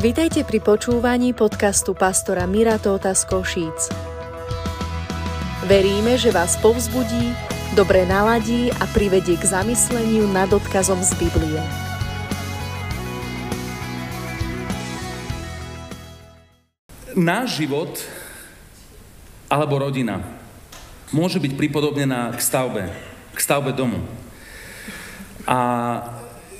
Vitajte pri počúvaní podcastu pastora Mira Tótha z Košíc. Veríme, že vás povzbudí, dobre naladí a privedie k zamysleniu nad odkazom z Biblie. Náš život alebo rodina môže byť pripodobnená k stavbe domu. A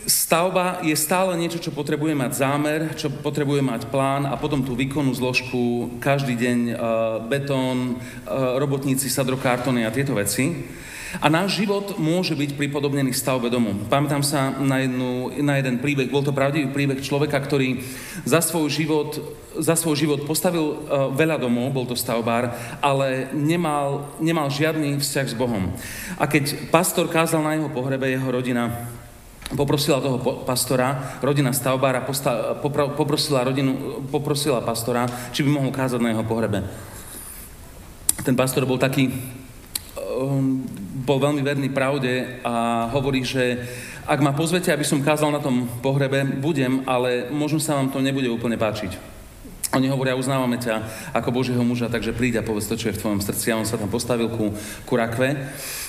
stavba je stále niečo, čo potrebuje mať zámer, čo potrebuje mať plán a potom tú výkonnú zložku, každý deň betón, robotníci, sadrokartóny a tieto veci. A náš život môže byť pripodobnený stavbe domu. Pamätám sa na jeden príbeh, bol to pravdivý príbeh človeka, ktorý za svoj život postavil veľa domov, bol to stavbár, ale nemal žiadny vzťah s Bohom. A keď pastor kázal na jeho pohrebe, jeho rodina poprosila toho pastora, rodina stavbára, poprosila pastora, či by mohol kázať na jeho pohrebe. Ten pastor bol taký, bol veľmi verný pravde a hovorí, že ak ma pozvete, aby som kázal na tom pohrebe, budem, ale možno sa vám to nebude úplne páčiť. Oni hovoria, uznávame ťa ako Božieho muža, takže príď a povedz to, čo je v tvojom srdci. A on sa tam postavil ku rakve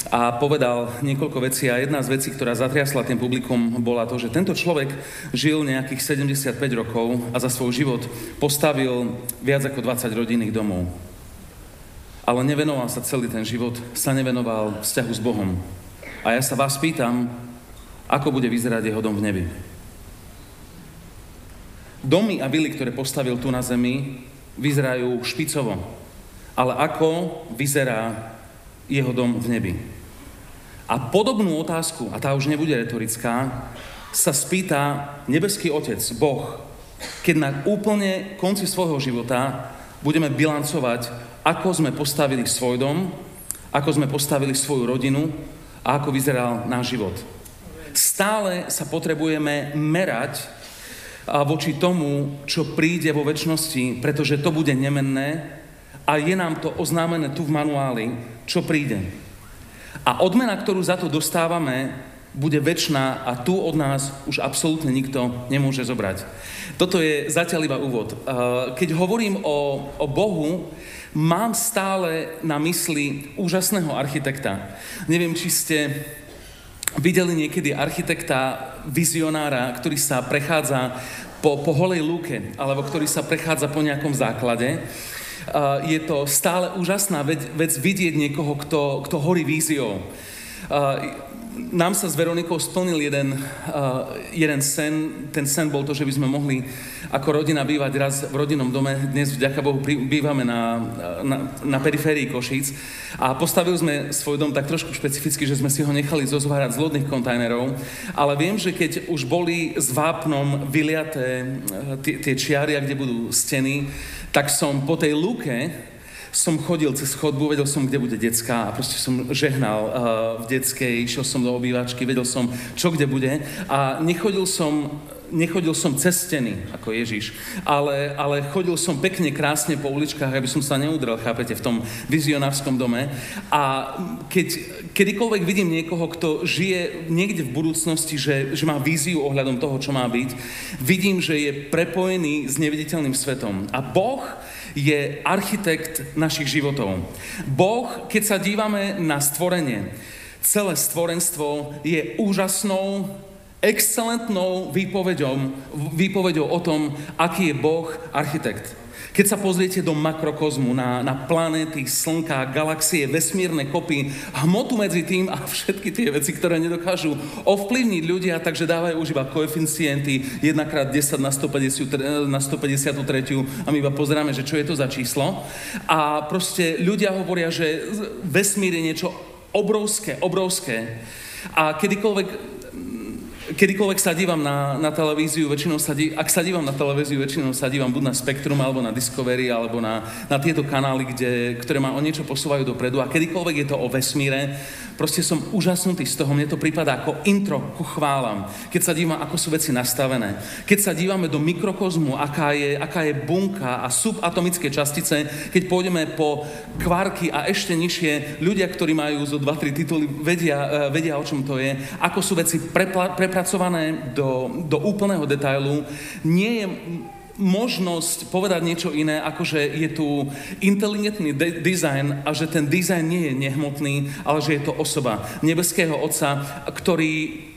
a povedal niekoľko vecí. A jedna z vecí, ktorá zatriasla tým publikum, bola to, že tento človek žil nejakých 75 rokov a za svoj život postavil viac ako 20 rodinných domov. Ale nevenoval sa celý ten život, sa nevenoval vzťahu s Bohom. A ja sa vás pýtam, ako bude vyzerať jeho dom v nebi. Domy a vily, ktoré postavil tu na zemi, vyzerajú špicovo. Ale ako vyzerá jeho dom v nebi? A podobnú otázku, a tá už nebude retorická, sa spýta nebeský Otec, Boh, keď na úplne konci svojho života budeme bilancovať, ako sme postavili svoj dom, ako sme postavili svoju rodinu a ako vyzeral náš život. Stále sa potrebujeme merať a voči tomu, čo príde vo večnosti, pretože to bude nemenné a je nám to oznámené tu v manuáli, čo príde. A odmena, ktorú za to dostávame, bude večná a tu od nás už absolútne nikto nemôže zobrať. Toto je zatiaľ iba úvod. Keď hovorím o Bohu, mám stále na mysli úžasného architekta. Neviem, či ste videli niekedy architekta, vizionára, ktorý sa prechádza po holej lúke, alebo ktorý sa prechádza po nejakom základe. Je to stále úžasná vec vidieť niekoho, kto horí víziou. Nám sa s Veronikou splnil jeden sen. Ten sen bol to, že by sme mohli ako rodina bývať raz v rodinnom dome. Dnes, vďaka Bohu, bývame na periférii Košíc. A postavili sme svoj dom tak trošku špecificky, že sme si ho nechali zozvárať z lodných kontajnerov. Ale viem, že keď už boli s vápnom vyliaté tie čiary, kde budú steny, tak som po tej lúke som chodil cez chodbu, vedel som, kde bude decka a proste som žehnal v detskej, išiel som do obývačky, vedel som, čo kde bude a nechodil som cez steny, ako Ježiš, ale chodil som pekne, krásne po uličkách, aby som sa neudrel, chápete, v tom vizionárskom dome a kedykoľvek vidím niekoho, kto žije niekde v budúcnosti, že má víziu ohľadom toho, čo má byť, vidím, že je prepojený s neviditeľným svetom a Boh je architekt našich životov. Boh, keď sa dívame na stvorenie, celé stvorenstvo je úžasnou, excelentnou výpovedou o tom, aký je Boh architekt. Keď sa pozriete do makrokozmu, na planéty, slnka, galaxie, vesmírne kopy, hmotu medzi tým a všetky tie veci, ktoré nedokážu ovplyvniť ľudia, takže dávajú už iba koeficienty 1x10 na 153 a my iba pozeráme, že čo je to za číslo. A proste ľudia hovoria, že vesmír je niečo obrovské. A kedykoľvek sa dívam na televíziu, ak sa dívam na televíziu, väčšinou sa dívam buď na Spektrum, alebo na Discovery, alebo na tieto kanály, ktoré ma o niečo posúvajú dopredu. A kedykoľvek je to o vesmíre, proste som úžasnutý z toho. Mne to prípada ako intro ku chválam. Keď sa dívam, ako sú veci nastavené. Keď sa dívame do mikrokozmu, aká je bunka a subatomické častice, keď pôjdeme po kvarky a ešte nižšie, ľudia, ktorí majú zo 2-3 tituly, vedia, o čom to je, ako sú veci prepracované do úplného detailu. Nie je možnosť povedať niečo iné, ako že je tu inteligentný dizajn a že ten dizajn nie je nehmotný, ale že je to osoba nebeského Otca, ktorý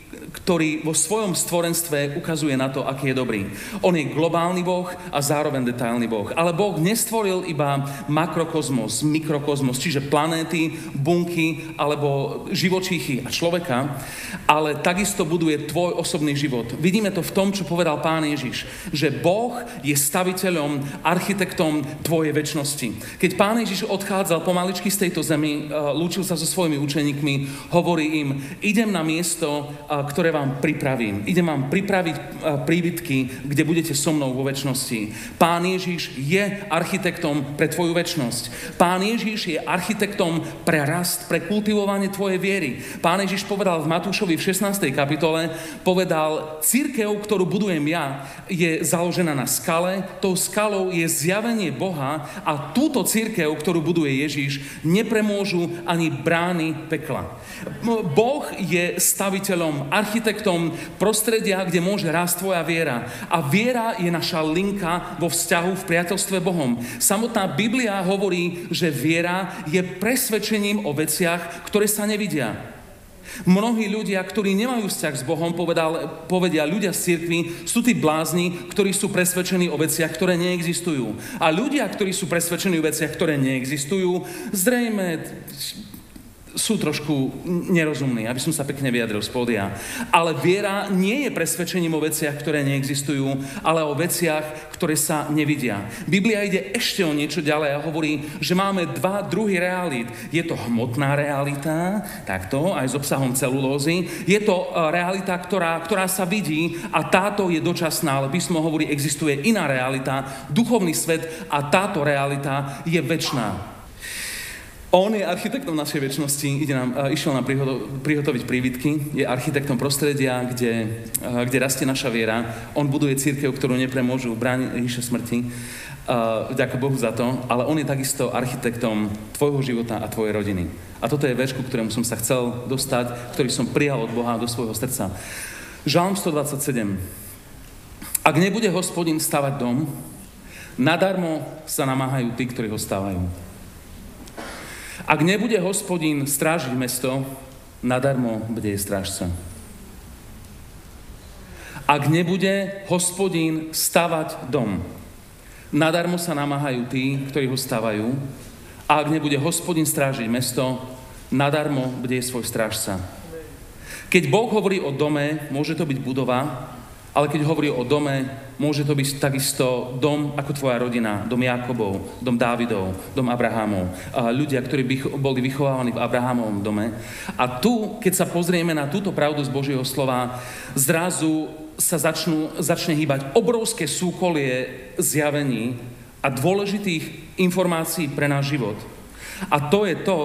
vo svojom stvorenstve ukazuje na to, aký je dobrý. On je globálny Boh a zároveň detailný Boh. Ale Boh nestvoril iba makrokozmos, mikrokozmos, čiže planéty, bunky alebo živočíchy a človeka, ale takisto buduje tvoj osobný život. Vidíme to v tom, čo povedal Pán Ježiš, že Boh je staviteľom, architektom tvojej večnosti. Keď Pán Ježiš odchádzal pomaličky z tejto zemi, lúčil sa so svojimi učeníkmi, hovorí im, idem na miesto, ktoré vám pripravím. Idem vám pripraviť príbytky, kde budete so mnou vo večnosti. Pán Ježiš je architektom pre tvoju večnosť. Pán Ježiš je architektom pre rast, pre kultivovanie tvojej viery. Pán Ježiš povedal v Matúšovi v 16. kapitole, povedal, cirkev, ktorú budujem ja, je založená na skale, tou skalou je zjavenie Boha a túto cirkev, ktorú buduje Ježiš, nepremôžu ani brány pekla. Boh je staviteľom, architektom prostredia, kde môže rásť tvoja viera. A viera je naša linka vo vzťahu v priateľstve Bohom. Samotná Biblia hovorí, že viera je presvedčením o veciach, ktoré sa nevidia. Mnohí ľudia, ktorí nemajú vzťah s Bohom, povedia ľudia z cirkvi, sú tí blázni, ktorí sú presvedčení o veciach, ktoré neexistujú. A ľudia, ktorí sú presvedčení o veciach, ktoré neexistujú, zrejme sú trošku nerozumní, aby som sa pekne vyjadril z pódia. Ale viera nie je presvedčením o veciach, ktoré neexistujú, ale o veciach, ktoré sa nevidia. Biblia ide ešte o niečo ďalej a hovorí, že máme dva druhy realít. Je to hmotná realita, takto, aj s obsahom celulózy. Je to realita, ktorá sa vidí a táto je dočasná, ale písmo hovorí, existuje iná realita, duchovný svet a táto realita je večná. On je architektom našej večnosti, išiel nám prihotoviť príbytky, je architektom prostredia, kde rastie naša viera. On buduje cirkev, ktorú nepremôžu brániť Ježiša smrti. Ďakujem Bohu za to, ale on je takisto architektom tvojho života a tvojej rodiny. A toto je verš, ku ktorému som sa chcel dostať, ktorý som prijal od Boha do svojho srdca. Žalm 127. Ak nebude Hospodin stavať dom, nadarmo sa namáhajú tí, ktorí ho stavajú. Ak nebude Hospodin strážiť mesto, nadarmo bude jej strážca. Ak nebude Hospodin stavať dom, nadarmo sa namáhajú tí, ktorí ho stavajú. A ak nebude Hospodin strážiť mesto, nadarmo bude jej svoj strážca. Keď Boh hovorí o dome, môže to byť budova, ale keď hovorí o dome, môže to byť takisto dom ako tvoja rodina, dom Jakobov, dom Dávidov, dom Abrahamov, ľudia, ktorí boli vychovávaní v Abrahamovom dome. A tu, keď sa pozrieme na túto pravdu z Božieho slova, zrazu sa začne hýbať obrovské súkolie zjavení a dôležitých informácií pre náš život. A to je to,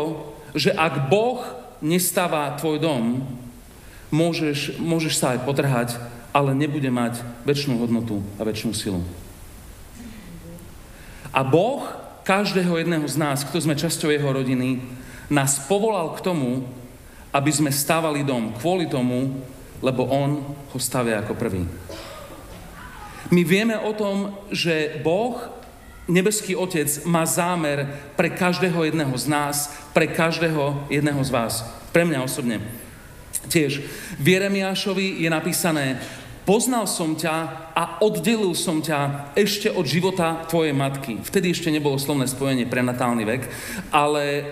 že ak Boh nestáva tvoj dom, môžeš sa aj potrhať, ale nebude mať večnú hodnotu a večnú silu. A Boh každého jedného z nás, kto sme časťou jeho rodiny, nás povolal k tomu, aby sme stávali dom kvôli tomu, lebo on ho stavia ako prvý. My vieme o tom, že Boh, nebeský Otec, má zámer pre každého jedného z nás, pre každého jedného z vás. Pre mňa osobne. Tiež v Jeremiášovi je napísané, poznal som ťa a oddelil som ťa ešte od života tvojej matky. Vtedy ešte nebolo slovné spojenie prenatálny vek, ale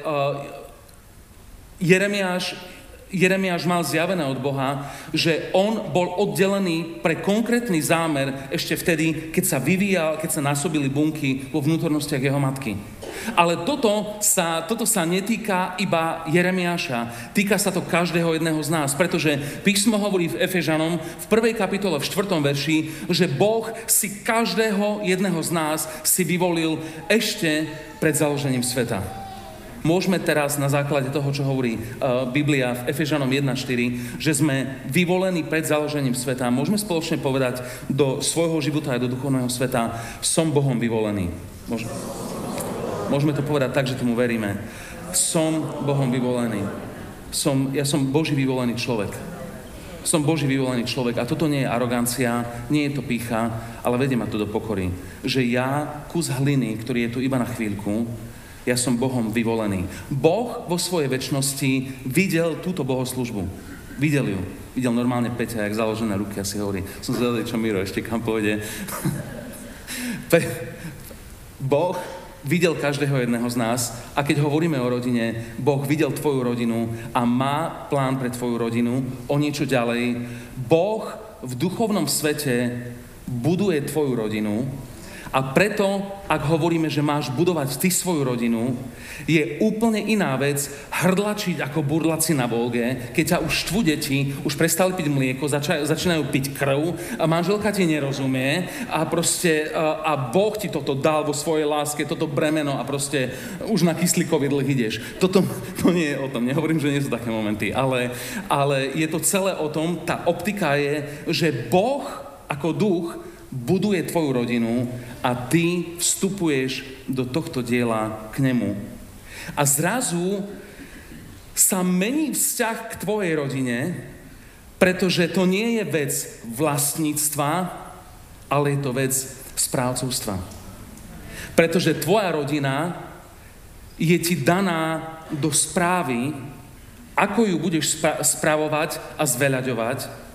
Jeremiáš mal zjavené od Boha, že on bol oddelený pre konkrétny zámer ešte vtedy, keď sa vyvíjal, keď sa násobili bunky vo vnútornostiach jeho matky. Ale toto sa netýka iba Jeremiáša. Týka sa to každého jedného z nás, pretože písmo hovorí v Efežanom v 1. kapitole v 4. verši, že Boh si každého jedného z nás si vyvolil ešte pred založením sveta. Môžeme teraz na základe toho, čo hovorí Biblia v Efežanom 1.4, že sme vyvolení pred založením sveta. Môžeme spoločne povedať do svojho života aj do duchovného sveta, som Bohom vyvolený. Môžeme to povedať tak, že tomu veríme. Som Bohom vyvolený. Ja som Boží vyvolený človek. Som Boží vyvolený človek a toto nie je arogancia, nie je to pýcha, ale vedie ma to do pokory. Že ja, kus hliny, ktorý je tu iba na chvíľku, ja som Bohom vyvolený. Boh vo svojej večnosti videl túto bohoslúžbu. Videl ju. Videl normálne Peťa, jak založené ruky a si hovorí, som zvedel, čo Miro ešte kam pôjde. Boh videl každého jedného z nás a keď hovoríme o rodine, Boh videl tvoju rodinu a má plán pre tvoju rodinu o niečo ďalej. Boh v duchovnom svete buduje tvoju rodinu a preto, ak hovoríme, že máš budovať ty svoju rodinu, je úplne iná vec hrdlačiť ako burlaci na Volge, keď ťa už štvu deti, už prestali piť mlieko, začínajú piť krv, a manželka ti nerozumie a proste, a Boh ti toto dal vo svojej láske, toto bremeno a proste už na kyslíkový dlh ideš. Toto to nie je o tom, nehovorím, že nie sú také momenty, ale je to celé o tom, tá optika je, že Boh ako duch buduje tvoju rodinu a ty vstupuješ do tohto diela k nemu. A zrazu sa mení vzťah k tvojej rodine, pretože to nie je vec vlastníctva, ale je to vec správcovstva. Pretože tvoja rodina je ti daná do správy, ako ju budeš spravovať a zveľaďovať,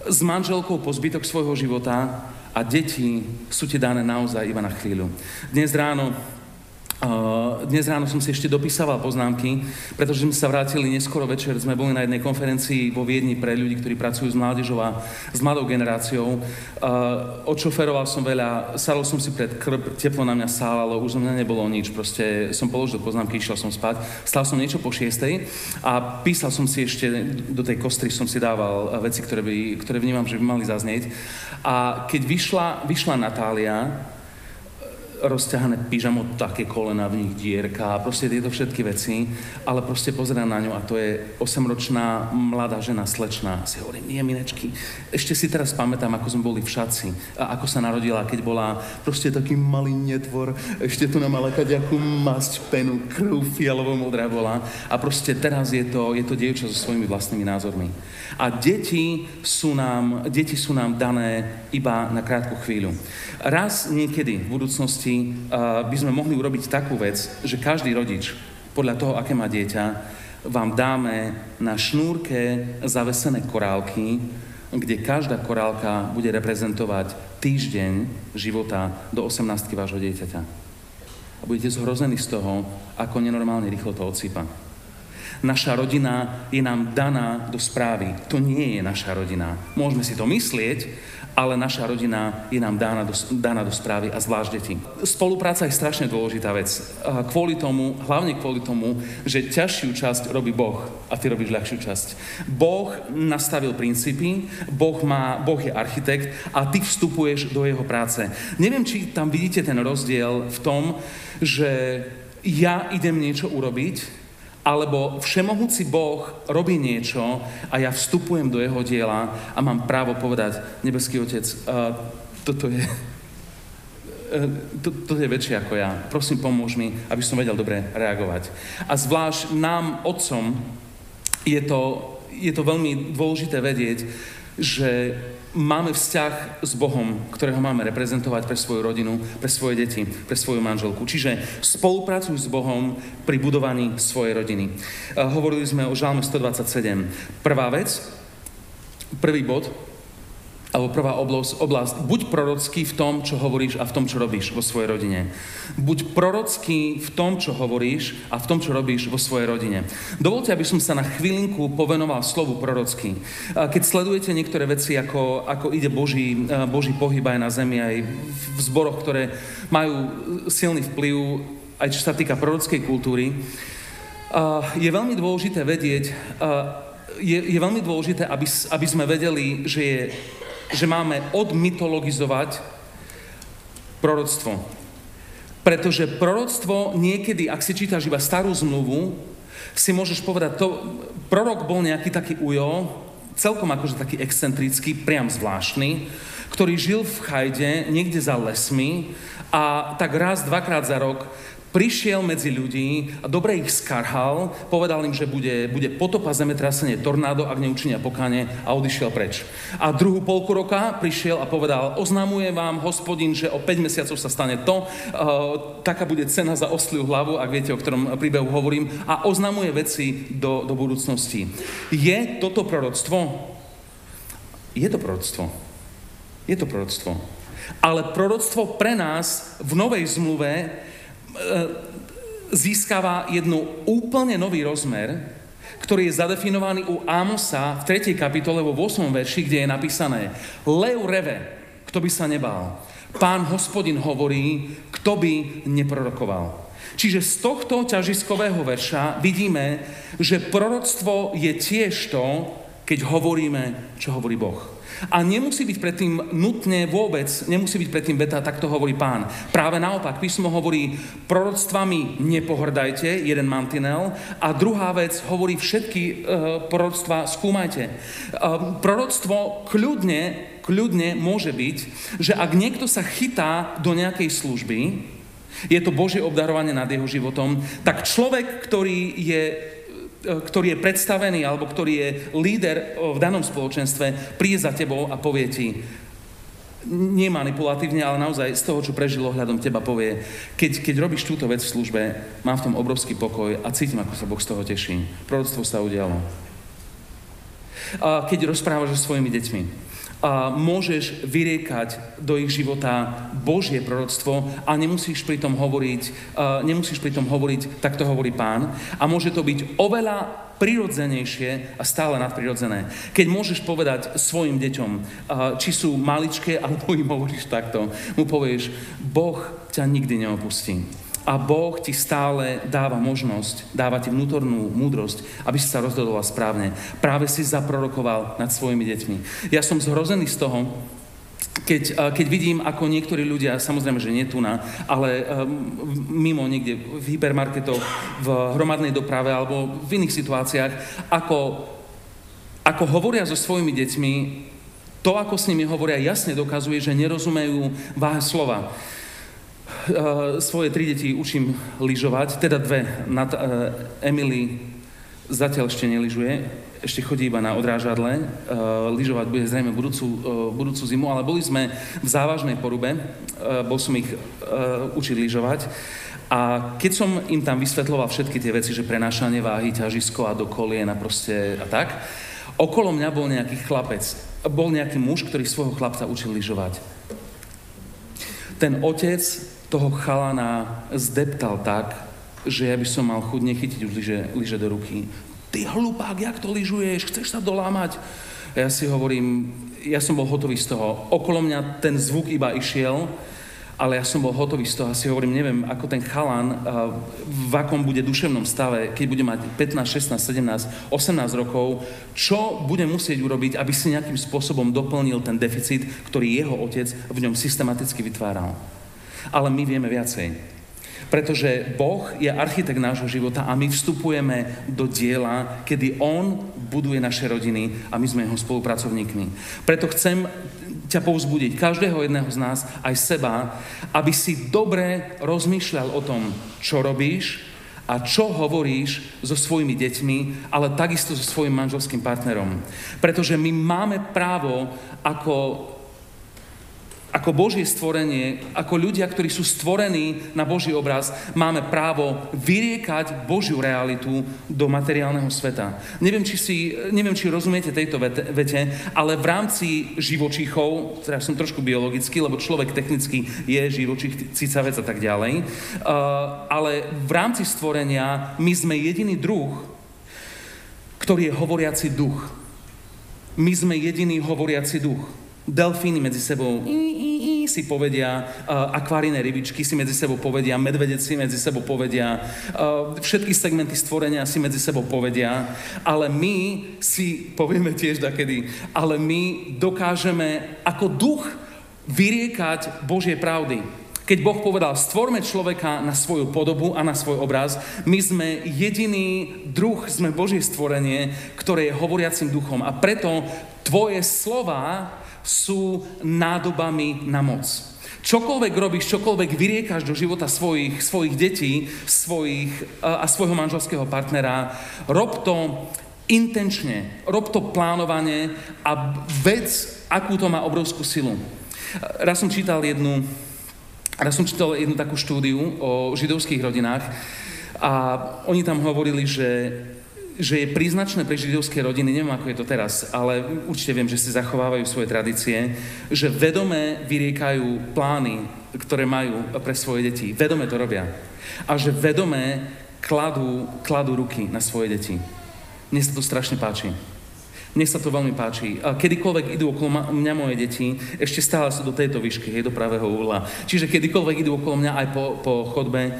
s manželkou po zbytok svojho života, a deti sú ti dané naozaj iba na chvíľu. Dnes ráno som si ešte dopísaval poznámky, pretože sme sa vrátili neskoro večer, sme boli na jednej konferencii vo Viedni pre ľudí, ktorí pracujú s mládežou a s mladou generáciou. Odšoferoval som veľa, sadol som si pred krb, teplo na mňa sálalo, už na mňa nebolo nič, proste som položil poznámky, išiel som spať, stal som niečo po 6:00 a písal som si ešte, do tej kostry som si dával veci, ktoré vnímam, že by mali zaznieť. A keď vyšla Natália, rozťahané pyžamo, také kolena v nich, dierka, proste tieto všetky veci, ale proste pozerám na ňu a to je 8-ročná mladá žena, slečná. Si hovorím, nie, minečky, ešte si teraz pamätám, ako sme boli v Šaci, a ako sa narodila, keď bola proste taký malý netvor, ešte tu nemala kaďakú masť, penu, krv, fialovo modrá bola, a proste teraz je to dievča so svojimi vlastnými názormi. A deti sú nám dané iba na krátku chvíľu. Raz niekedy v budúcnosti by sme mohli urobiť takú vec, že každý rodič, podľa toho, aké má dieťa, vám dáme na šnúrke zavesené korálky, kde každá korálka bude reprezentovať týždeň života do 18-ky vášho dieťaťa. A budete zhrození z toho, ako nenormálne rýchlo to odsýpa. Naša rodina je nám daná do správy. To nie je naša rodina. Môžeme si to myslieť, ale naša rodina je nám daná do správy, a zvlášť deti. Spolupráca je strašne dôležitá vec. Hlavne kvôli tomu, že ťažšiu časť robí Boh a ty robíš ľahšiu časť. Boh nastavil princípy, Boh je architekt a ty vstupuješ do jeho práce. Neviem, či tam vidíte ten rozdiel v tom, že ja idem niečo urobiť, alebo všemohúci Boh robí niečo a ja vstupujem do jeho diela a mám právo povedať, nebeský Otec, toto je väčšie ako ja. Prosím, pomôž mi, aby som vedel dobre reagovať. A zvlášť nám, otcom, je to veľmi dôležité vedieť, že máme vzťah s Bohom, ktorého máme reprezentovať pre svoju rodinu, pre svoje deti, pre svoju manželku. Čiže spolupracuj s Bohom pri budovaní svojej rodiny. Hovorili sme o Žalme 127. Prvá oblasť, buď prorocký v tom, čo hovoríš a v tom, čo robíš vo svojej rodine. Buď prorocký v tom, čo hovoríš a v tom, čo robíš vo svojej rodine. Dovolte, aby som sa na chvíľinku povenoval slovu prorocký. Keď sledujete niektoré veci, ako ide Boží pohyb aj na zemi, aj v zboroch, ktoré majú silný vplyv, aj čo sa týka prorockej kultúry, je veľmi dôležité vedieť, aby sme vedeli, že máme odmytologizovať proroctvo. Pretože proroctvo niekedy, ak si čítaš iba starú zmluvu, si môžeš povedať, prorok bol nejaký taký ujo, celkom akože taký excentrický, priam zvláštny, ktorý žil v chajde, niekde za lesmi, a tak raz, dvakrát za rok Prišiel medzi ľudí a dobre ich skarhal, povedal im, že bude potopa, zemetrasenie, tornádo, ak neučinia pokánie, a odišiel preč. A druhú polku roka prišiel a povedal: oznamuje vám Hospodin, že o 5 mesiacov sa stane to, taká bude cena za osliu hlavu, ak viete, o ktorom príbehu hovorím, a oznamuje veci do budúcnosti. Je toto proroctvo? Je to proroctvo. Je to proroctvo. Ale proroctvo pre nás v Novej zmluve získava jednu úplne nový rozmer, ktorý je zadefinovaný u Ámosa v 3. kapitole vo 8. verši, kde je napísané: lev reve, kto by sa nebál. Pán Hospodin hovorí, kto by neprorokoval. Čiže z tohto ťažiskového verša vidíme, že proroctvo je tiež to, keď hovoríme, čo hovorí Boh. A nemusí byť predtým nutne vôbec, nemusí byť predtým veta, tak to hovorí Pán. Práve naopak, písmo hovorí: proroctvami nepohrdajte, jeden mantinel, a druhá vec hovorí: všetky proroctvá skúmajte. Proroctvo kľudne môže byť, že ak niekto sa chytá do nejakej služby, je to Božie obdarovanie nad jeho životom, tak človek, ktorý je predstavený alebo ktorý je líder v danom spoločenstve, príde za tebou a povie ti, nie manipulatívne, ale naozaj z toho, čo prežilo hľadom teba, povie: keď robíš túto vec v službe, mám v tom obrovský pokoj a cítim, ako sa Boh z toho teší. Proroctvo sa udialo. Keď rozprávaš so svojimi deťmi, môžeš vyriekať do ich života Božie proroctvo a nemusíš pri tom hovoriť, tak to hovorí Pán. A môže to byť oveľa prirodzenejšie a stále nadprirodzené. Keď môžeš povedať svojim deťom, či sú maličké, alebo im hovoríš takto, mu povieš: Boh ťa nikdy neopustí. A Boh ti stále dáva možnosť, dáva ti vnútornú múdrosť, aby si sa rozhodoval správne. Práve si zaprorokoval nad svojimi deťmi. Ja som zhrozený z toho, keď vidím, ako niektorí ľudia, samozrejme, že nie tu na, ale mimo niekde v hypermarketoch, v hromadnej doprave alebo v iných situáciách, ako hovoria so svojimi deťmi, to, ako s nimi hovoria, jasne dokazuje, že nerozumejú váhe slova. Svoje 3 deti učím lyžovať, teda 2. Emily zatiaľ ešte nelyžuje, ešte chodí iba na odrážadle, lyžovať bude zrejme budúcu zimu, ale boli sme v závažnej porube, bol som ich učiť lyžovať. A keď som im tam vysvetľoval všetky tie veci, že prenášanie váhy, ťažisko a do kolien a proste a tak, okolo mňa bol nejaký chlapec, bol nejaký muž, ktorý svojho chlapca učil lyžovať. Ten otec toho chalana zdeptal tak, že ja by som mal chuť nechytiť už lyže do ruky. Ty hlupák, jak to lyžuješ? Chceš sa dolámať? Ja si hovorím, ja som bol hotový z toho. Okolo mňa ten zvuk iba išiel, ale ja som bol hotový z toho. Ja si hovorím, neviem, ako ten chalan, v akom bude duševnom stave, keď bude mať 15, 16, 17, 18 rokov, čo bude musieť urobiť, aby si nejakým spôsobom doplnil ten deficit, ktorý jeho otec v ňom systematicky vytváral. Ale my vieme viacej. Pretože Boh je architekt nášho života a my vstupujeme do diela, kedy On buduje naše rodiny a my sme Jeho spolupracovníkmi. Preto chcem ťa povzbudiť, každého jedného z nás, aj seba, aby si dobre rozmýšľal o tom, čo robíš a čo hovoríš so svojimi deťmi, ale takisto so svojim manželským partnerom. Pretože my máme právo ako Božie stvorenie, ako ľudia, ktorí sú stvorení na Boží obraz, máme právo vyriekať Božiu realitu do materiálneho sveta. Neviem, či rozumiete tejto vete, ale v rámci živočíchov, teda som trošku biologický, lebo človek technicky je živočích, cicavec a tak ďalej, ale v rámci stvorenia my sme jediný druh, ktorý je hovoriaci duch. My sme jediný hovoriaci duch. Delfíny medzi sebou si povedia, akvárijné rybičky si medzi sebou povedia, medvedec si medzi sebou povedia, všetky segmenty stvorenia si medzi sebou povedia, ale my si povieme tiež dakedy, ale my dokážeme ako duch vyriekať Božie pravdy. Keď Boh povedal, stvorme človeka na svoju podobu a na svoj obraz, my sme jediný druh, sme Božie stvorenie, ktoré je hovoriacim duchom. A preto tvoje slova sú nádobami na moc. Čokoľvek robíš, čokoľvek vyriekaš do života svojich detí a svojho manželského partnera, rob to intenčne, rob to plánovanie a vec, akú to má obrovskú silu. Raz som čítal jednu takú štúdiu o židovských rodinách a oni tam hovorili, že je príznačné pre židovské rodiny, neviem, ako je to teraz, ale určite viem, že si zachovávajú svoje tradície, že vedome vyriekajú plány, ktoré majú pre svoje deti. Vedome to robia. A že vedome kladú ruky na svoje deti. Mne sa to strašne páči. Mne sa to veľmi páči. A kedykoľvek idú okolo mňa moje deti, ešte stále sú do tejto výšky, do pravého uhla. Čiže kedykoľvek idú okolo mňa aj po chodbe,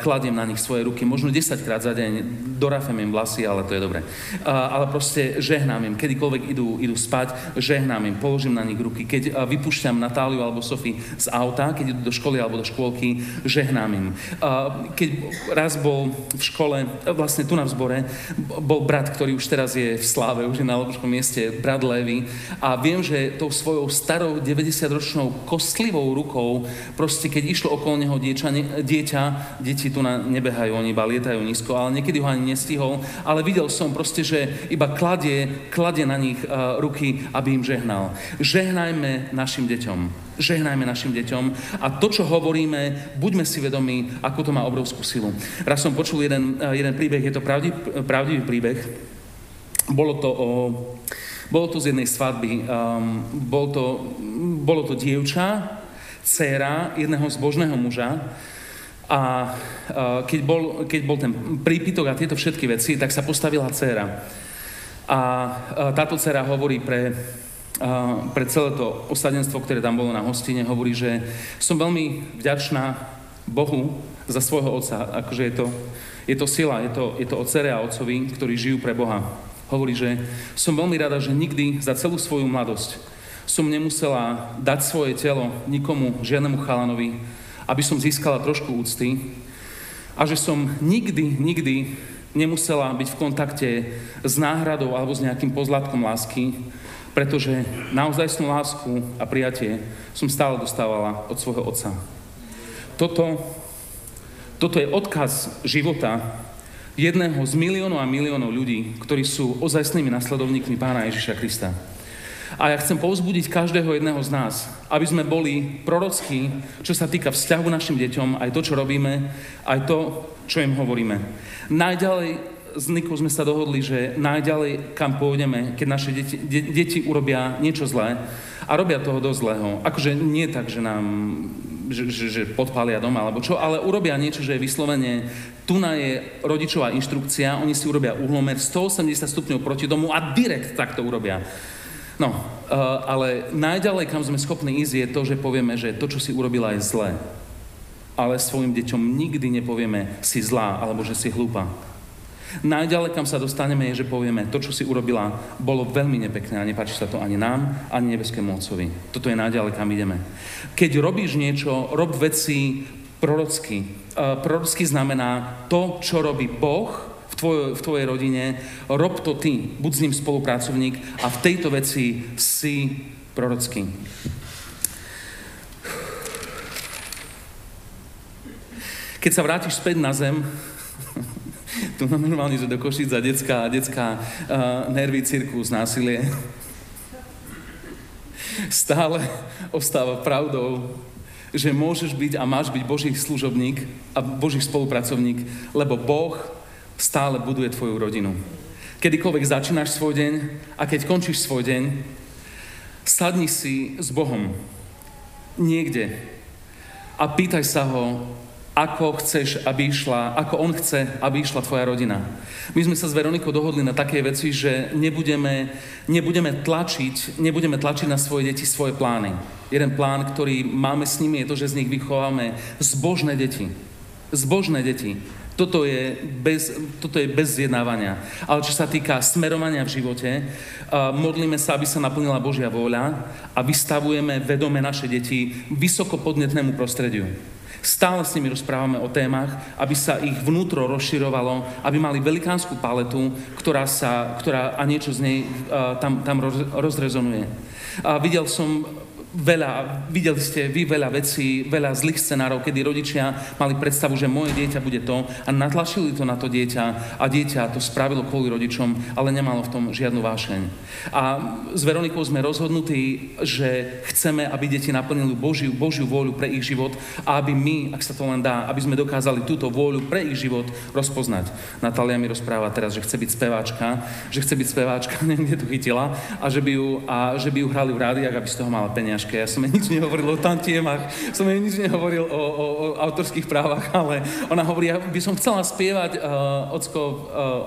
kladiem na nich svoje ruky. Možno 10-krát za deň, dorafem im vlasy, ale to je dobre. Ale proste žehnám im. Kedykoľvek idú spať, žehnám im, položím na nich ruky. Keď vypúšťam Natáliu alebo Sofie z auta, keď idú do školy alebo do škôlky, žehnám im. Keď raz bol v škole, vlastne tu na vzbore, bol brat, ktorý už teraz je v sláve, už je na lebočkom mieste, brat Lévy, a viem, že tou svojou starou 90-ročnou kostlivou rukou proste, keď išlo okolo neho deti tu nebehajú, oni iba lietajú nízko, ale niekedy ho ani nestihol, ale videl som proste, že iba kladie na nich ruky, aby im žehnal. Žehnajme našim deťom a to, čo hovoríme, buďme si vedomí, ako to má obrovskú silu. Raz som počul jeden príbeh, je to pravdivý príbeh. Bolo to z jednej svadby. Bolo to dievča, dcéra jedného zbožného muža. A keď bol ten prípitok a tieto všetky veci, tak sa postavila dcéra. A táto dcéra hovorí pre celé to osadenstvo, ktoré tam bolo na hostine, hovorí, že som veľmi vďačná Bohu za svojho otca. Akože je to sila, je to o dcére a otcovi, ktorí žijú pre Boha. Hovorí, že som veľmi rada, že nikdy za celú svoju mladosť som nemusela dať svoje telo nikomu, žiadnemu chalanovi, aby som získala trošku úcty a že som nikdy nemusela byť v kontakte s náhradou alebo s nejakým pozlátkom lásky, pretože naozajstnú lásku a prijatie som stále dostávala od svojho otca. Toto je odkaz života jedného z miliónov a miliónov ľudí, ktorí sú ozajstnými nasledovníkmi Pána Ježiša Krista. A ja chcem povzbudiť každého jedného z nás, aby sme boli prorockí, čo sa týka vzťahu našim deťom, aj to, čo robíme, aj to, čo im hovoríme. Najďalej s Nikou sme sa dohodli, že najďalej, kam pôjdeme, keď naše deti urobia niečo zlé a robia toho dosť zlého. Akože nie tak, že nám že podpália doma, alebo čo, ale urobia niečo, že je vyslovene, tuná je rodičová inštrukcia, oni si urobia uhlomer 180 stupňov proti domu a direkt takto urobia. No, ale najďalej, kam sme schopní ísť, je to, že povieme, že to, čo si urobila, je zlé. Ale svojim deťom nikdy nepovieme, si zlá, alebo že si hlúpa. Najďalej, kam sa dostaneme, je, že povieme, to, čo si urobila, bolo veľmi nepekné a nepáči sa to ani nám, ani nebeskému Otcovi. Toto je najďalej, kam ideme. Keď robíš niečo, rob veci prorocky. Prorocky znamená to, čo robí Boh v tvojej rodine, rob to ty, buď s ním spolupracovník a v tejto veci si prorocký. Keď sa vrátiš späť na zem, tu mám normálne, že do Košíc za detská nervy, cirkus, násilie. Stále ostáva pravdou, že môžeš byť a máš byť Boží služobník a Boží spolupracovník, lebo Boh stále buduje tvoju rodinu. Kedykoľvek začínaš svoj deň a keď končíš svoj deň, sadni si s Bohom niekde a pýtaj sa ho, ako on chce, aby išla tvoja rodina. My sme sa s Veronikou dohodli na takej veci, že nebudeme tlačiť na svoje deti svoje plány. Jeden plán, ktorý máme s nimi, je to, že z nich vychováme zbožné deti. Toto je bez zjednávania. Ale čo sa týka smerovania v živote, modlíme sa, aby sa naplnila Božia vôľa a vystavujeme vedome naše deti vysokopodnetnému prostrediu. Stále s nimi rozprávame o témach, aby sa ich vnútro rozširovalo, aby mali velikánsku paletu, ktorá niečo z nej tam rozrezonuje. A videl som veľa, videli ste vy veľa vecí, veľa zlých scenárov, kedy rodičia mali predstavu, že moje dieťa bude to a natlačili to na to dieťa a dieťa to spravilo kvôli rodičom, ale nemalo v tom žiadnu vášeň. A s Veronikou sme rozhodnutí, že chceme, aby deti naplnili Božiu vôľu pre ich život a aby my, ak sa to len dá, aby sme dokázali túto vôľu pre ich život rozpoznať. Natália mi rozpráva teraz, že chce byť speváčka, niekde to chytila a že by ju hrali v rádiách, aby z toho mala peniažke. Ja som jej nič nehovoril o tantiemach, som jej nič nehovoril o autorských právach, ale ona hovorí, ja by som chcela spievať,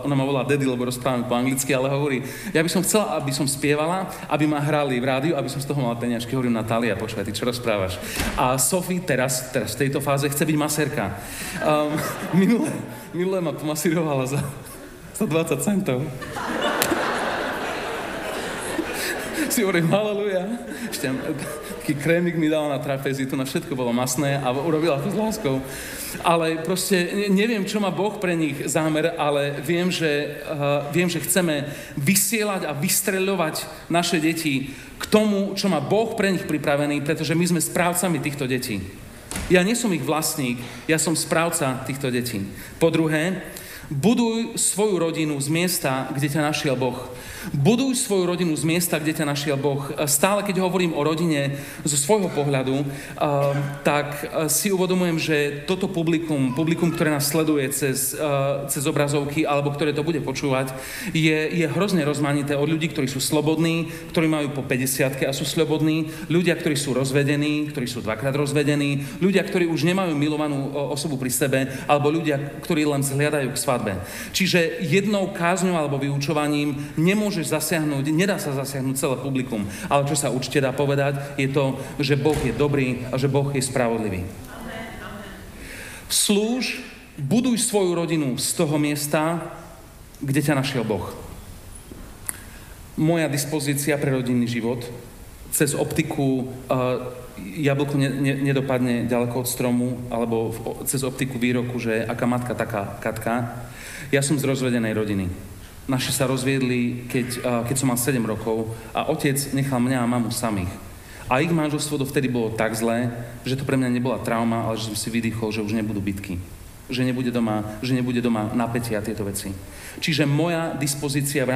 ona ma volá Daddy, lebo rozprávam po anglicky, ale hovorí, ja by som chcela, aby som spievala, aby ma hrali v rádiu, aby som z toho mala peniažky. Hovorím, Natália, počúvaj, ty čo rozprávaš? A Sofie teraz v tejto fáze chce byť masérka. Minule ma pomasírovala za 20 centov. Si hovorím, haleluja. Ešte taký krémik mi dala na trapezitu, na všetko bolo masné a urobila to s láskou. Ale proste neviem, čo má Boh pre nich zámer, ale viem, že chceme vysielať a vystreľovať naše deti k tomu, čo má Boh pre nich pripravený, pretože my sme správcami týchto detí. Ja nie som ich vlastník, ja som správca týchto detí. Po druhé, buduj svoju rodinu z miesta, kde ťa našiel Boh. Buduj svoju rodinu z miesta, kde ťa našiel Boh. Stále, keď hovorím o rodine zo svojho pohľadu, tak si uvedomujem, že toto publikum, ktoré nás sleduje cez obrazovky, alebo ktoré to bude počúvať, je hrozne rozmanité od ľudí, ktorí sú slobodní, ktorí majú po 50-ke a sú slobodní, ľudia, ktorí sú rozvedení, ktorí sú dvakrát rozvedení, ľudia, ktorí už nemajú milovanú osobu pri sebe, alebo ľudia, ktorí len zhliadajú k svadbe. Čiže jednou kázňou alebo vyučovaním nedá sa zasiahnuť celé publikum. Ale čo sa určite dá povedať, je to, že Boh je dobrý a že Boh je spravodlivý. Amen, amen. Slúž, buduj svoju rodinu z toho miesta, kde ťa našiel Boh. Moja dispozícia pre rodinný život cez optiku jablko nedopadne ďaleko od stromu, alebo cez optiku výroku, že aká matka, taká katka. Ja som z rozvedenej rodiny. Naši sa rozviedli, keď som mal 7 rokov a otec nechal mňa a mamu samých. A ich manželstvo dovtedy bolo tak zlé, že to pre mňa nebola trauma, ale že som si vydýchol, že už nebudú bitky. Že nebude doma napätie a tieto veci. Čiže moja dispozícia v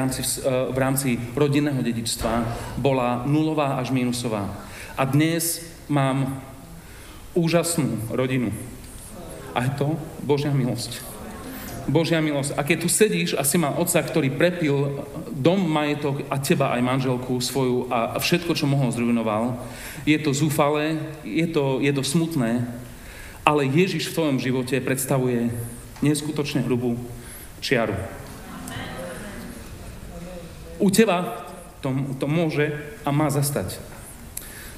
rámci rodinného dedičstva bola nulová až mínusová. A dnes mám úžasnú rodinu. A je to Božia milosť. Božia milosť. A keď tu sedíš a si mal otca, ktorý prepil dom, majetok a teba aj manželku svoju a všetko, čo mohol, zrujnoval, je to zúfalé, je to smutné, ale Ježiš v tvojom živote predstavuje neskutočne hrubú čiaru. U teba to môže a má zastať.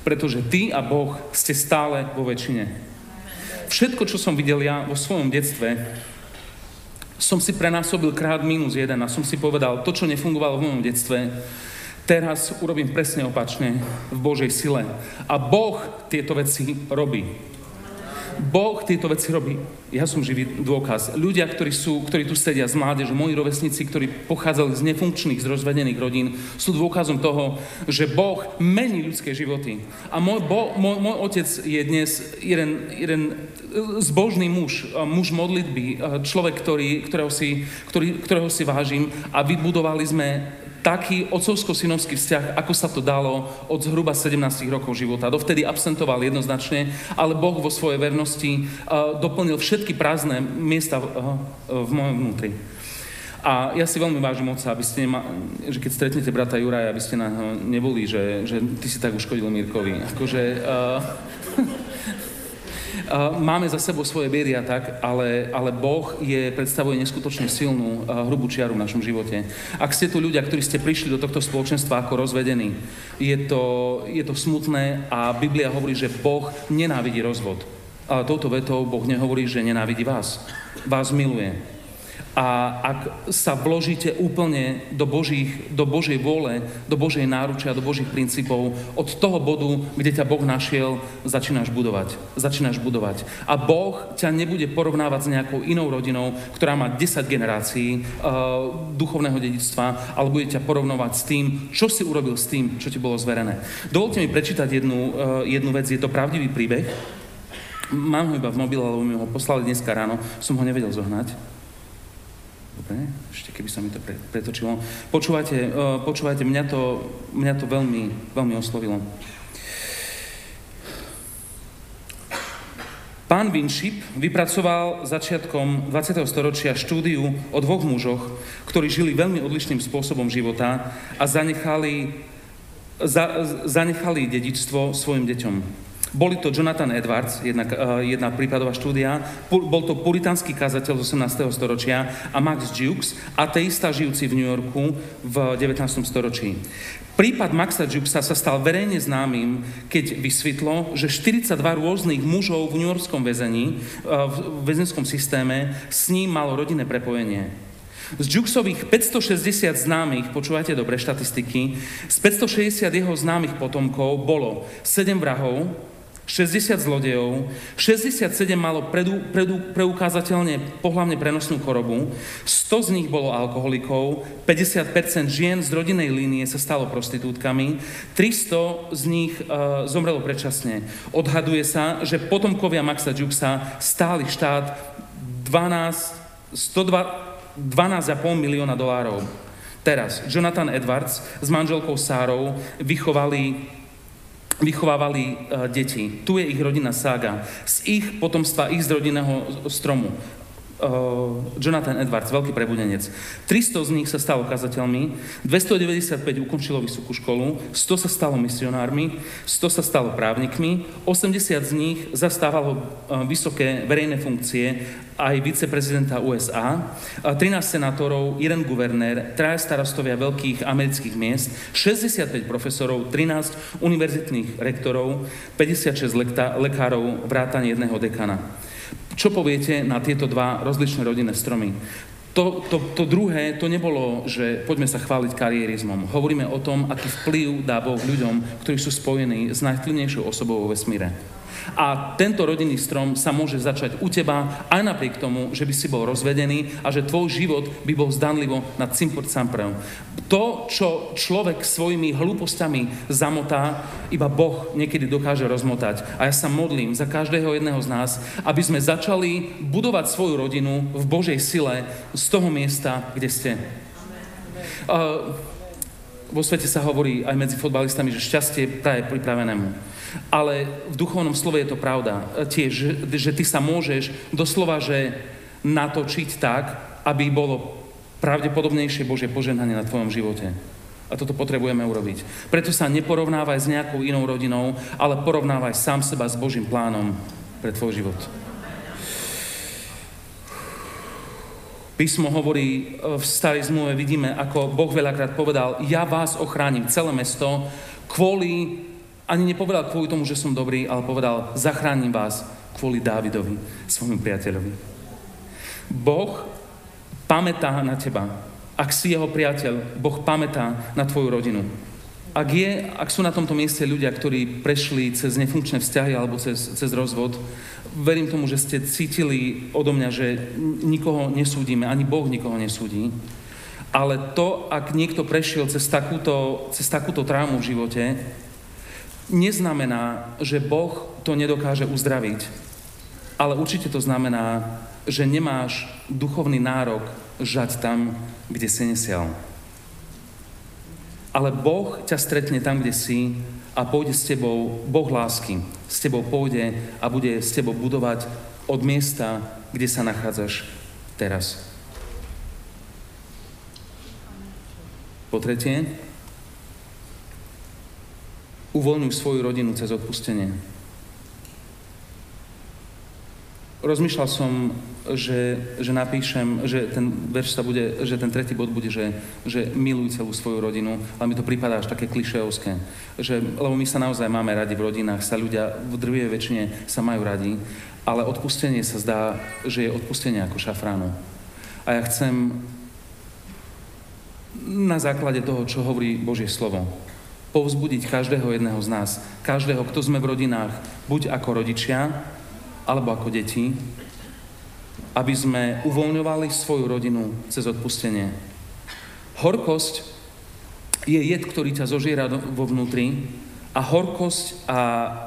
Pretože ty a Boh ste stále vo väčšine. Všetko, čo som videl ja vo svojom detstve, som si prenásobil krát -1 a som si povedal, to, čo nefungovalo v mojom detstve, teraz urobím presne opačne v Božej sile. A Boh tieto veci robí. Boh tieto veci robí. Ja som živý dôkaz. Ľudia, ktorí tu sedia z mládeže, moji rovesníci, ktorí pochádzali z nefunkčných, z rozvedených rodín, sú dôkazom toho, že Boh mení ľudské životy. A môj otec je dnes jeden zbožný muž modlitby, človek, ktorého si vážim a vybudovali sme taký otcovsko-synovský vzťah, ako sa to dalo od zhruba 17 rokov života. Dovtedy absentoval jednoznačne, ale Boh vo svojej vernosti doplnil všetky prázdne miesta v mojom vnútri. A ja si veľmi vážim otca, že keď stretnete brata Juraja, aby ste na neboli, že ty si tak uškodil Mirkovi. Máme za sebou svoje biedy a tak, ale Boh predstavuje neskutočne silnú hrubú čiaru v našom živote. Ak ste tu ľudia, ktorí ste prišli do tohto spoločenstva ako rozvedení, je to smutné a Biblia hovorí, že Boh nenávidí rozvod. Ale touto vetou Boh nehovorí, že nenávidí vás. Vás miluje. A ak sa vložíte úplne do Božej vôle, do Božej náručia, do Božích princípov, od toho bodu, kde ťa Boh našiel, začínaš budovať. Začínaš budovať. A Boh ťa nebude porovnávať s nejakou inou rodinou, ktorá má 10 generácií duchovného dedičstva, ale bude ťa porovnovať s tým, čo si urobil s tým, čo ti bolo zverené. Dovolte mi prečítať jednu vec. Je to pravdivý príbeh. Mám ho iba v mobile, lebo mi ho poslali dneska ráno. Som ho nevedel zohnať. Dobre, ešte keby sa mi to pretočilo. Počúvajte, mňa to veľmi, veľmi oslovilo. Pán Winship vypracoval začiatkom 20. storočia štúdiu o dvoch mužoch, ktorí žili veľmi odlišným spôsobom života a zanechali dedičstvo svojim deťom. Boli to Jonathan Edwards, jedna prípadová štúdia, bol to puritánsky kazateľ z 18. storočia a Max Jukes, ateista žijúci v New Yorku v 19. storočí. Prípad Maxa Jukesa sa stal verejne známym, keď vysvetlo, že 42 rôznych mužov v newyorskom väzení, v väzenskom systéme, s ním malo rodinné prepojenie. Z Jukesových 560 známych, počúvajte dobre štatistiky, z 560 jeho známych potomkov bolo 7 vrahov, 60 zlodejov, 67 malo preukázateľne pohlavne prenosnú chorobu, 100 z nich bolo alkoholikov, 50% žien z rodinnej línie sa stalo prostitútkami, 300 z nich zomrelo predčasne. Odhaduje sa, že potomkovia Maxa Jukesa stáli štát 12,5 milióna dolárov. Teraz Jonathan Edwards s manželkou Sárou vychovávali deti. Tu je ich rodinná sága. Z ich potomstva, ich z rodinného stromu. Jonathan Edwards, veľký prebudenec. 300 z nich sa stalo kazateľmi, 295 ukončilo vysokú školu, 100 sa stalo misionármi, 100 sa stalo právnikmi, 80 z nich zastávalo vysoké verejné funkcie, aj viceprezidenta USA, 13 senátorov, 1 guvernér, 3 starostovia veľkých amerických miest, 65 profesorov, 13 univerzitných rektorov, 56 lekárov, vrátane jedného dekana. Čo poviete na tieto dva rozličné rodinné stromy? To druhé, to nebolo, že poďme sa chváliť karierizmom. Hovoríme o tom, aký vplyv dá Boh ľuďom, ktorí sú spojení s najvplyvnejšou osobou vo vesmíre. A tento rodinný strom sa môže začať u teba aj napriek tomu, že by si bol rozvedený a že tvoj život by bol zdanlivo na cimpor-campor. To, čo človek svojimi hlúpostiami zamotá, iba Boh niekedy dokáže rozmotať. A ja sa modlím za každého jedného z nás, aby sme začali budovať svoju rodinu v Božej sile z toho miesta, kde ste. Vo svete sa hovorí aj medzi fotbalistami, že šťastie praje pripravenému. Ale v duchovnom slove je to pravda. Tiež, že ty sa môžeš doslova, že natočiť tak, aby bolo pravdepodobnejšie Božie požehnanie na tvojom živote. A toto potrebujeme urobiť. Preto sa neporovnávaj s nejakou inou rodinou, ale porovnávaj sám seba s Božím plánom pre tvoj život. Písmo hovorí, v Starej zmluve vidíme, ako Boh veľakrát povedal, ja vás ochránim, celé mesto, kvôli ani nepovedal kvôli tomu, že som dobrý, ale povedal, zachránim vás kvôli Dávidovi, svojmu priateľovi. Boh pamätá na teba. Ak si jeho priateľ, Boh pamätá na tvoju rodinu. Ak sú na tomto mieste ľudia, ktorí prešli cez nefunkčné vzťahy alebo cez rozvod, verím tomu, že ste cítili odo mňa, že nikoho nesúdime, ani Boh nikoho nesúdi. Ale to, ak niekto prešiel cez takúto traumu v živote, neznamená, že Boh to nedokáže uzdraviť. Ale určite to znamená, že nemáš duchovný nárok žať tam, kde si nesial. Ale Boh ťa stretne tam, kde si a pôjde s tebou, Boh lásky, s tebou pôjde a bude s tebou budovať od miesta, kde sa nachádzaš teraz. Po tretie, uvoľňuj svoju rodinu cez odpustenie. Rozmýšľal som, že napíšem, že ten verš sa bude, že ten tretí bod bude, že miluj celú svoju rodinu, ale mi to prípadá až také klišéovské. Lebo my sa naozaj máme radi v rodinách, sa ľudia v drvivej väčšine sa majú radi, ale odpustenie sa zdá, že je odpustenie ako šafránu. A ja chcem na základe toho, čo hovorí Božie slovo, povzbudiť každého jedného z nás, každého, kto sme v rodinách, buď ako rodičia, alebo ako deti, aby sme uvoľňovali svoju rodinu cez odpustenie. Horkosť je jed, ktorý ťa zožiera vo vnútri, a horkosť a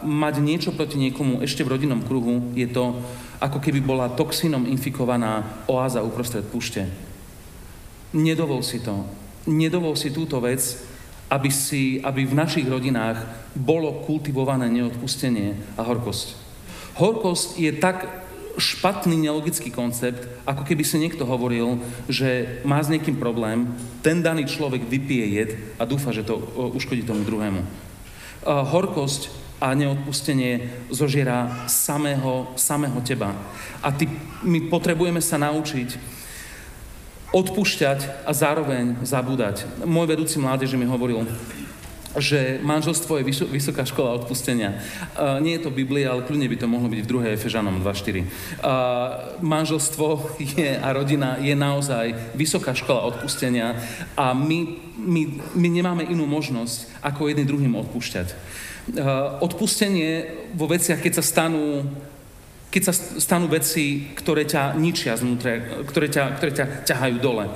mať niečo proti niekomu ešte v rodinnom kruhu je to, ako keby bola toxínom infikovaná oáza uprostred púšte. Nedovol si to. Nedovol si túto vec, aby v našich rodinách bolo kultivované neodpustenie a horkosť. Horkosť je tak špatný, nelogický koncept, ako keby si niekto hovoril, že má s niekým problém, ten daný človek vypije jed a dúfa, že to uškodí tomu druhému. Horkosť a neodpustenie zožiera samého teba. A my potrebujeme sa naučiť odpúšťať a zároveň zabúdať. Môj vedúci mládeže mi hovoril, že manželstvo je vysoká škola odpustenia. Nie je to Biblia, ale kľudne by to mohlo byť v 2. Efežanom 2.4. Manželstvo a rodina je naozaj vysoká škola odpustenia a my nemáme inú možnosť, ako jedným druhým odpúšťať. Odpustenie vo veciach, keď sa stanú veci, ktoré ťa ničia znútra, ktoré ťa ťahajú dole.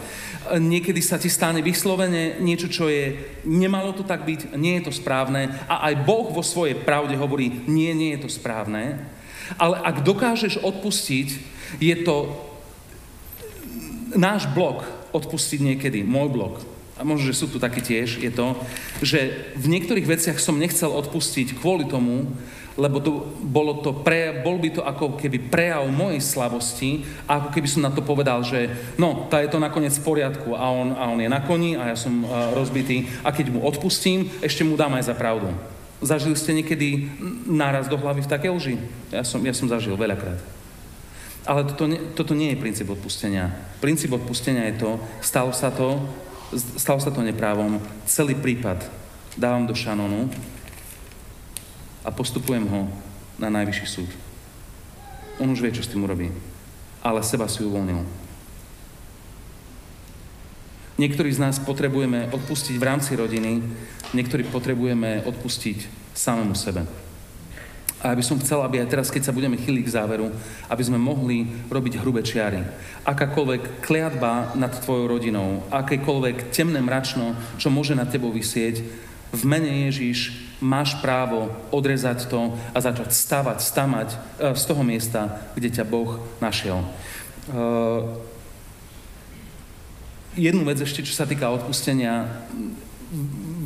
Niekedy sa ti stane vyslovene niečo, čo je, nemalo to tak byť, nie je to správne. A aj Boh vo svojej pravde hovorí, nie je to správne. Ale ak dokážeš odpustiť, je to náš blok odpustiť niekedy, môj blok. A možno, že sú tu takí tiež, je to, že v niektorých veciach som nechcel odpustiť kvôli tomu, lebo bol by to ako keby prejav mojej slabosti, ako keby som na to povedal, že no, tá je to nakoniec v poriadku a on je na koni a ja som rozbitý a keď mu odpustím, ešte mu dám aj za pravdu. Zažili ste niekedy náraz do hlavy v takej lži? Ja som zažil veľakrát. Ale toto nie je princíp odpustenia. Princíp odpustenia je to, stalo sa to neprávom, celý prípad dávam do šanonu a postupujem ho na najvyšší súd. On už vie, čo s tým urobí, ale seba si uvoľnil. Niektorí z nás potrebujeme odpustiť v rámci rodiny, niektorí potrebujeme odpustiť samému sebe. A ja by som chcel, aby aj teraz, keď sa budeme chýliť k záveru, aby sme mohli robiť hrubé čiary. Akákoľvek kliatba nad tvojou rodinou, akékoľvek temné mračno, čo môže nad tebou vysieť, v mene Ježiš máš právo odrezať to a začať stamať z toho miesta, kde ťa Boh našiel. Jednu vec ešte, čo sa týka odpustenia,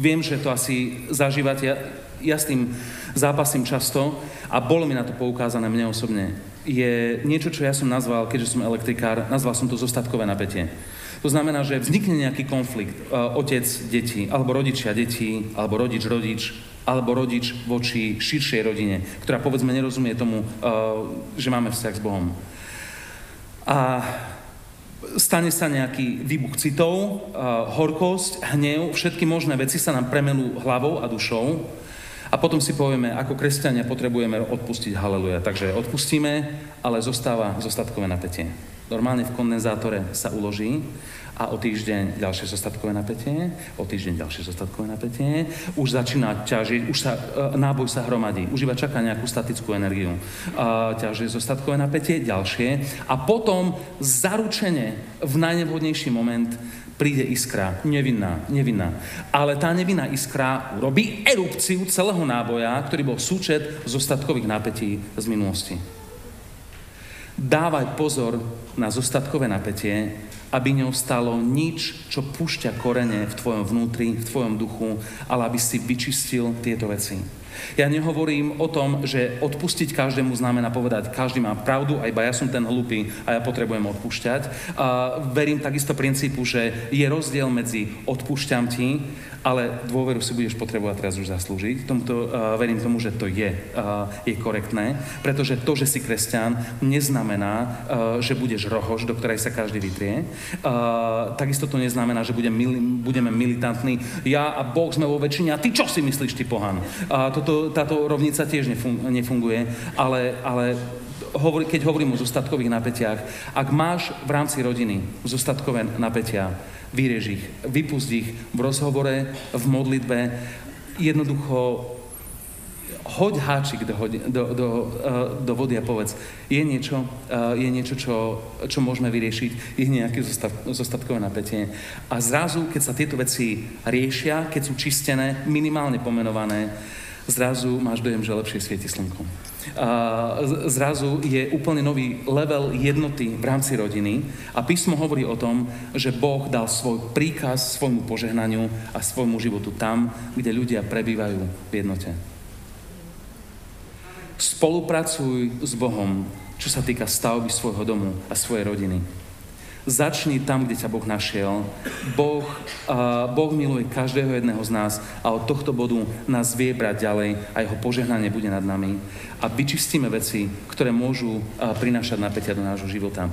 viem, že to asi zažívate, ja s tým zápasím často a bolo mi na to poukázané mne osobne. Je niečo, čo ja som nazval, keďže som elektrikár, nazval som to zostatkové napätie. To znamená, že vznikne nejaký konflikt, otec, deti, alebo rodičia, deti, alebo rodič, alebo rodič voči širšej rodine, ktorá povedzme nerozumie tomu, že máme vzťah s Bohom. A stane sa nejaký výbuch citov, horkosť, hnev, všetky možné veci sa nám premelú hlavou a dušou a potom si povieme, ako kresťania potrebujeme odpustiť, haleluja. Takže odpustíme, ale zostáva zostatkové napätie. Normálne v kondenzátore sa uloží a o týždeň ďalšie zostatkové napätie, o týždeň ďalšie zostatkové napätie, už začína ťažiť, náboj sa hromadí, už iba čaká nejakú statickú energiu. Ťaží zostatkové napätie, ďalšie a potom zaručene v najnevhodnejší moment príde iskra, nevinná. Ale tá nevinná iskra robí erupciu celého náboja, ktorý bol súčet zostatkových napätí z minulosti. Dávaj pozor na zostatkové napätie, aby neostalo nič, čo púšťa korene v tvojom vnútri, v tvojom duchu, ale aby si vyčistil tieto veci. Ja nehovorím o tom, že odpustiť každému znamená povedať, každý má pravdu, a iba ja som ten hlupý a ja potrebujem odpúšťať. Verím takisto princípu, že je rozdiel medzi odpúšťam ti ale dôveru si budeš potrebovať teraz už zaslúžiť. Tomuto, verím tomu, že to je korektné, pretože to, že si kresťan, neznamená, že budeš rohoš, do ktorej sa každý vytrie. Takisto to neznamená, že budeme militantní. Ja a Boh sme vo väčšine a ty čo si myslíš, ty pohan? Táto rovnica tiež nefunguje, ale keď hovorím o zostatkových napätiach, ak máš v rámci rodiny zostatkové napätia, vyrieš ich, vypust ich v rozhovore, v modlitbe, jednoducho hoď háčik do vody a povedz, je niečo čo môžeme vyriešiť, je nejaké zostatkové napätie. A zrazu, keď sa tieto veci riešia, keď sú čistené, minimálne pomenované, zrazu máš dojem, že lepšie svieti slnko. Zrazu je úplne nový level jednoty v rámci rodiny a písmo hovorí o tom, že Boh dal svoj príkaz svojmu požehnaniu a svojmu životu tam, kde ľudia prebývajú v jednote. Spolupracuj s Bohom, čo sa týka stavby svojho domu a svojej rodiny. Začni tam, kde ťa Boh našiel. Boh miluje každého jedného z nás a od tohto bodu nás vie brať ďalej a jeho požehnanie bude nad nami. A vyčistíme veci, ktoré môžu prinášať napätia do nášho života.